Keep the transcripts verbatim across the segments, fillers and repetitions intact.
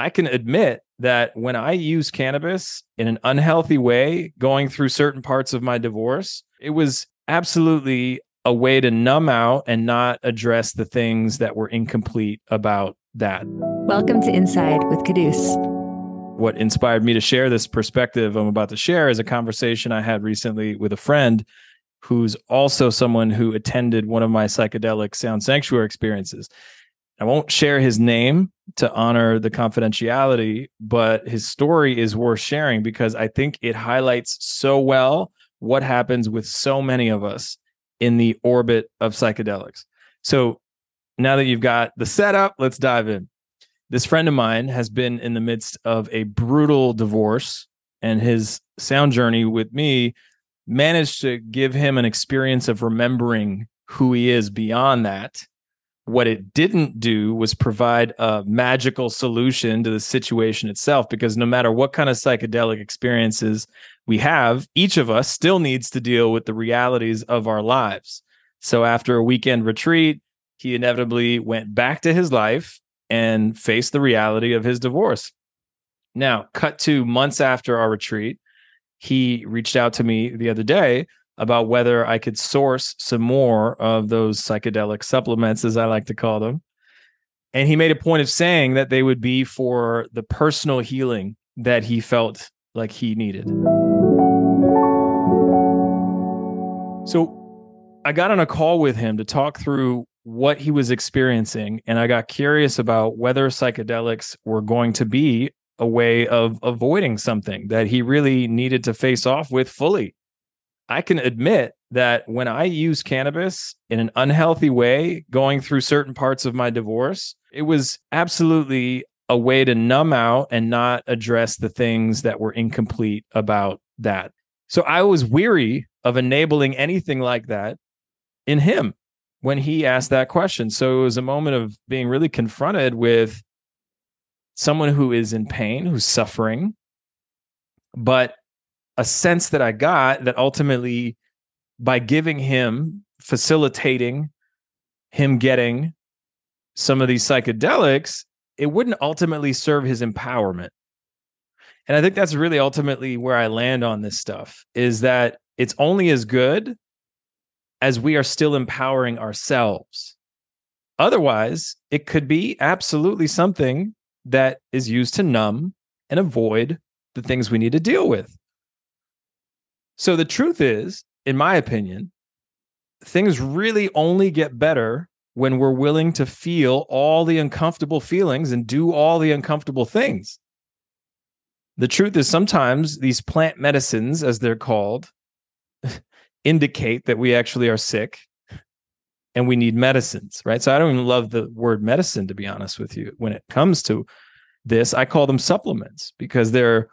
I can admit that when I use cannabis in an unhealthy way, going through certain parts of my divorce, it was absolutely a way to numb out and not address the things that were incomplete about that. Welcome to Inside with Quddus. What inspired me to share this perspective I'm about to share is a conversation I had recently with a friend who's also someone who attended one of my psychedelic sound sanctuary experiences. I won't share his name to honor the confidentiality, but his story is worth sharing because I think it highlights so well what happens with so many of us in the orbit of psychedelics. So now that you've got the setup, let's dive in. This friend of mine has been in the midst of a brutal divorce, and his sound journey with me managed to give him an experience of remembering who he is beyond that. What it didn't do was provide a magical solution to the situation itself, because no matter what kind of psychedelic experiences we have, each of us still needs to deal with the realities of our lives. So after a weekend retreat, he inevitably went back to his life and face the reality of his divorce. Now, cut to months after our retreat, he reached out to me the other day about whether I could source some more of those psychedelic supplements, as I like to call them. And he made a point of saying that they would be for the personal healing that he felt like he needed. So I got on a call with him to talk through what he was experiencing, and I got curious about whether psychedelics were going to be a way of avoiding something that he really needed to face off with fully. I can admit that when I use cannabis in an unhealthy way, going through certain parts of my divorce, it was absolutely a way to numb out and not address the things that were incomplete about that. So I was weary of enabling anything like that in him when he asked that question. So it was a moment of being really confronted with someone who is in pain, who's suffering, but a sense that I got that ultimately by giving him, facilitating him getting some of these psychedelics, it wouldn't ultimately serve his empowerment. And I think that's really ultimately where I land on this stuff, is that it's only as good as we are still empowering ourselves. Otherwise, it could be absolutely something that is used to numb and avoid the things we need to deal with. So the truth is, in my opinion, things really only get better when we're willing to feel all the uncomfortable feelings and do all the uncomfortable things. The truth is, sometimes these plant medicines, as they're called, indicate that we actually are sick and we need medicines, right? So I don't even love the word medicine, to be honest with you. When it comes to this, I call them supplements because they're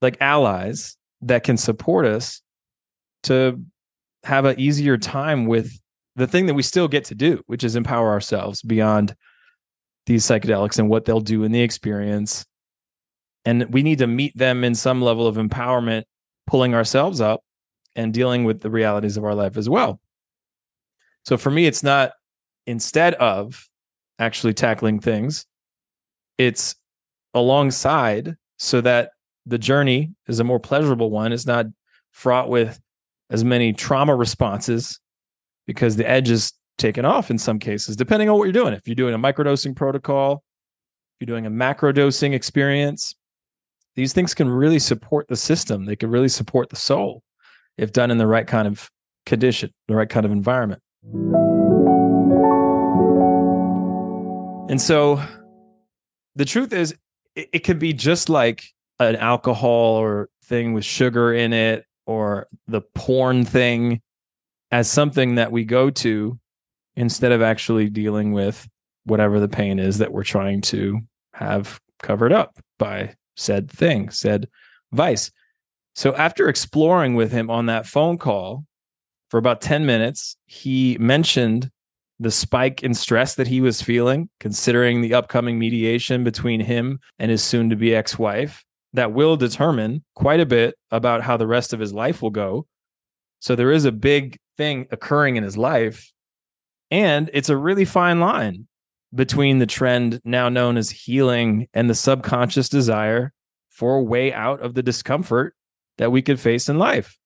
like allies that can support us to have an easier time with the thing that we still get to do, which is empower ourselves beyond these psychedelics and what they'll do in the experience. And we need to meet them in some level of empowerment, pulling ourselves up and dealing with the realities of our life as well. So for me, it's not instead of actually tackling things, it's alongside so that the journey is a more pleasurable one. It's not fraught with as many trauma responses because the edge is taken off in some cases, depending on what you're doing. If you're doing a microdosing protocol, if you're doing a macrodosing experience, these things can really support the system. They can really support the soul, if done in the right kind of condition, the right kind of environment. And so the truth is, it, it could be just like an alcohol or thing with sugar in it, or the porn thing, as something that we go to instead of actually dealing with whatever the pain is that we're trying to have covered up by said thing, said vice. So after exploring with him on that phone call for about ten minutes, he mentioned the spike in stress that he was feeling, considering the upcoming mediation between him and his soon-to-be ex-wife that will determine quite a bit about how the rest of his life will go. So there is a big thing occurring in his life, and it's a really fine line between the trend now known as healing and the subconscious desire for a way out of the discomfort that we could face in life.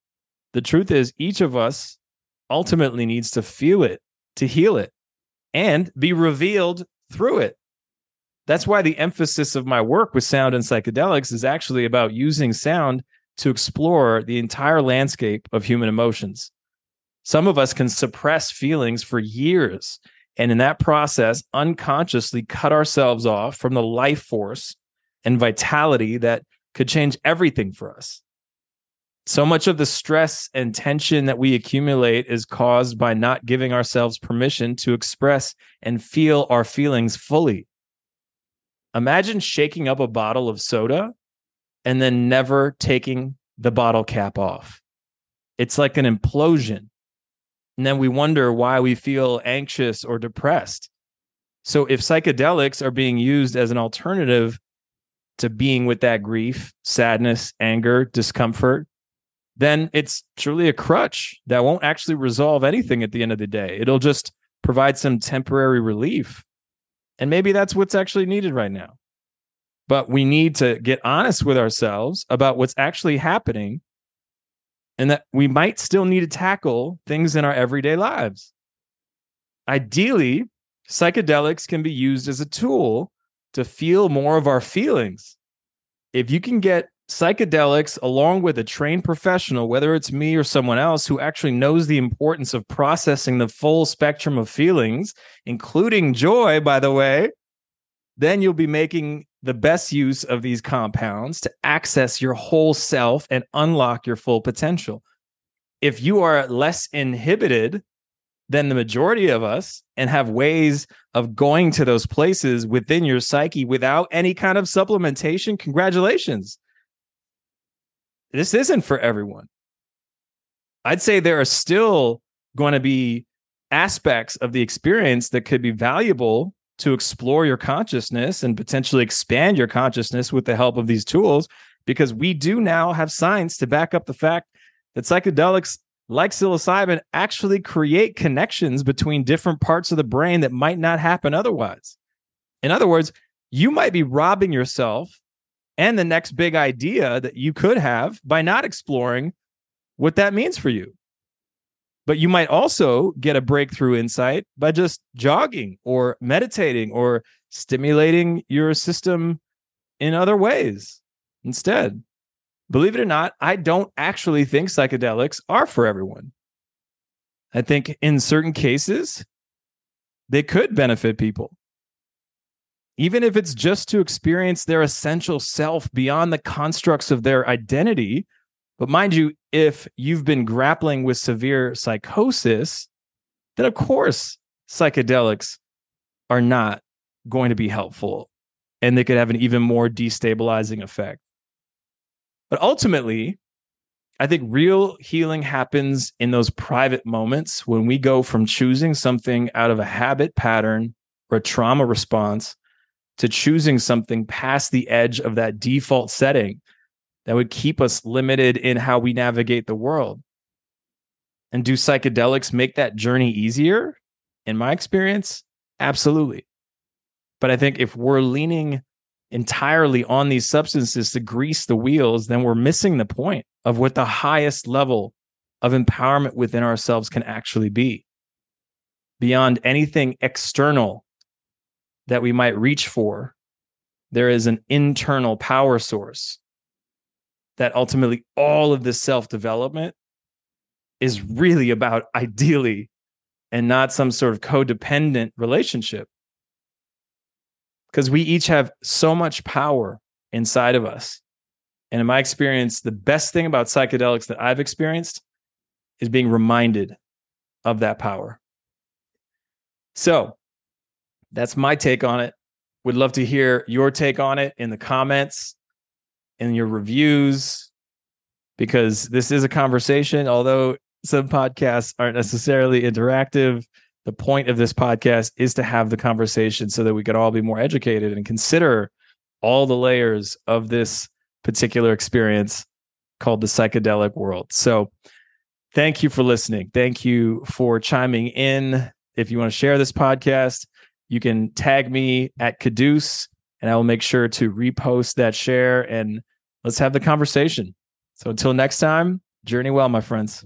The truth is, each of us ultimately needs to feel it, to heal it, and be revealed through it. That's why the emphasis of my work with sound and psychedelics is actually about using sound to explore the entire landscape of human emotions. Some of us can suppress feelings for years, and in that process, unconsciously cut ourselves off from the life force and vitality that could change everything for us. So much of the stress and tension that we accumulate is caused by not giving ourselves permission to express and feel our feelings fully. Imagine shaking up a bottle of soda and then never taking the bottle cap off. It's like an implosion. And then we wonder why we feel anxious or depressed. So if psychedelics are being used as an alternative to being with that grief, sadness, anger, discomfort, then it's truly a crutch that won't actually resolve anything at the end of the day. It'll just provide some temporary relief. And maybe that's what's actually needed right now. But we need to get honest with ourselves about what's actually happening, and that we might still need to tackle things in our everyday lives. Ideally, psychedelics can be used as a tool to feel more of our feelings. If you can get psychedelics along with a trained professional, whether it's me or someone else who actually knows the importance of processing the full spectrum of feelings, including joy, by the way, then you'll be making the best use of these compounds to access your whole self and unlock your full potential. If you are less inhibited than the majority of us and have ways of going to those places within your psyche without any kind of supplementation, congratulations. This isn't for everyone. I'd say there are still going to be aspects of the experience that could be valuable to explore your consciousness and potentially expand your consciousness with the help of these tools, because we do now have science to back up the fact that psychedelics, like psilocybin, actually create connections between different parts of the brain that might not happen otherwise. In other words, you might be robbing yourself and the next big idea that you could have by not exploring what that means for you. But you might also get a breakthrough insight by just jogging or meditating or stimulating your system in other ways instead. Believe it or not, I don't actually think psychedelics are for everyone. I think in certain cases, they could benefit people. Even if it's just to experience their essential self beyond the constructs of their identity. But mind you, if you've been grappling with severe psychosis, then of course, psychedelics are not going to be helpful, and they could have an even more destabilizing effect. But ultimately, I think real healing happens in those private moments when we go from choosing something out of a habit pattern or a trauma response to choosing something past the edge of that default setting that would keep us limited in how we navigate the world. And do psychedelics make that journey easier? In my experience, absolutely. But I think if we're leaning entirely on these substances to grease the wheels, then we're missing the point of what the highest level of empowerment within ourselves can actually be, beyond anything external that we might reach for. There is an internal power source that ultimately all of this self-development is really about, ideally, and not some sort of codependent relationship. Because we each have so much power inside of us. And in my experience, the best thing about psychedelics that I've experienced is being reminded of that power. So that's my take on it. Would love to hear your take on it in the comments, in your reviews, because this is a conversation. Although some podcasts aren't necessarily interactive, the point of this podcast is to have the conversation so that we could all be more educated and consider all the layers of this particular experience called the psychedelic world. So thank you for listening. Thank you for chiming in. If you want to share this podcast, You can tag me at Quddus, and I will make sure to repost that share, and let's have the conversation. So until next time, journey well, my friends.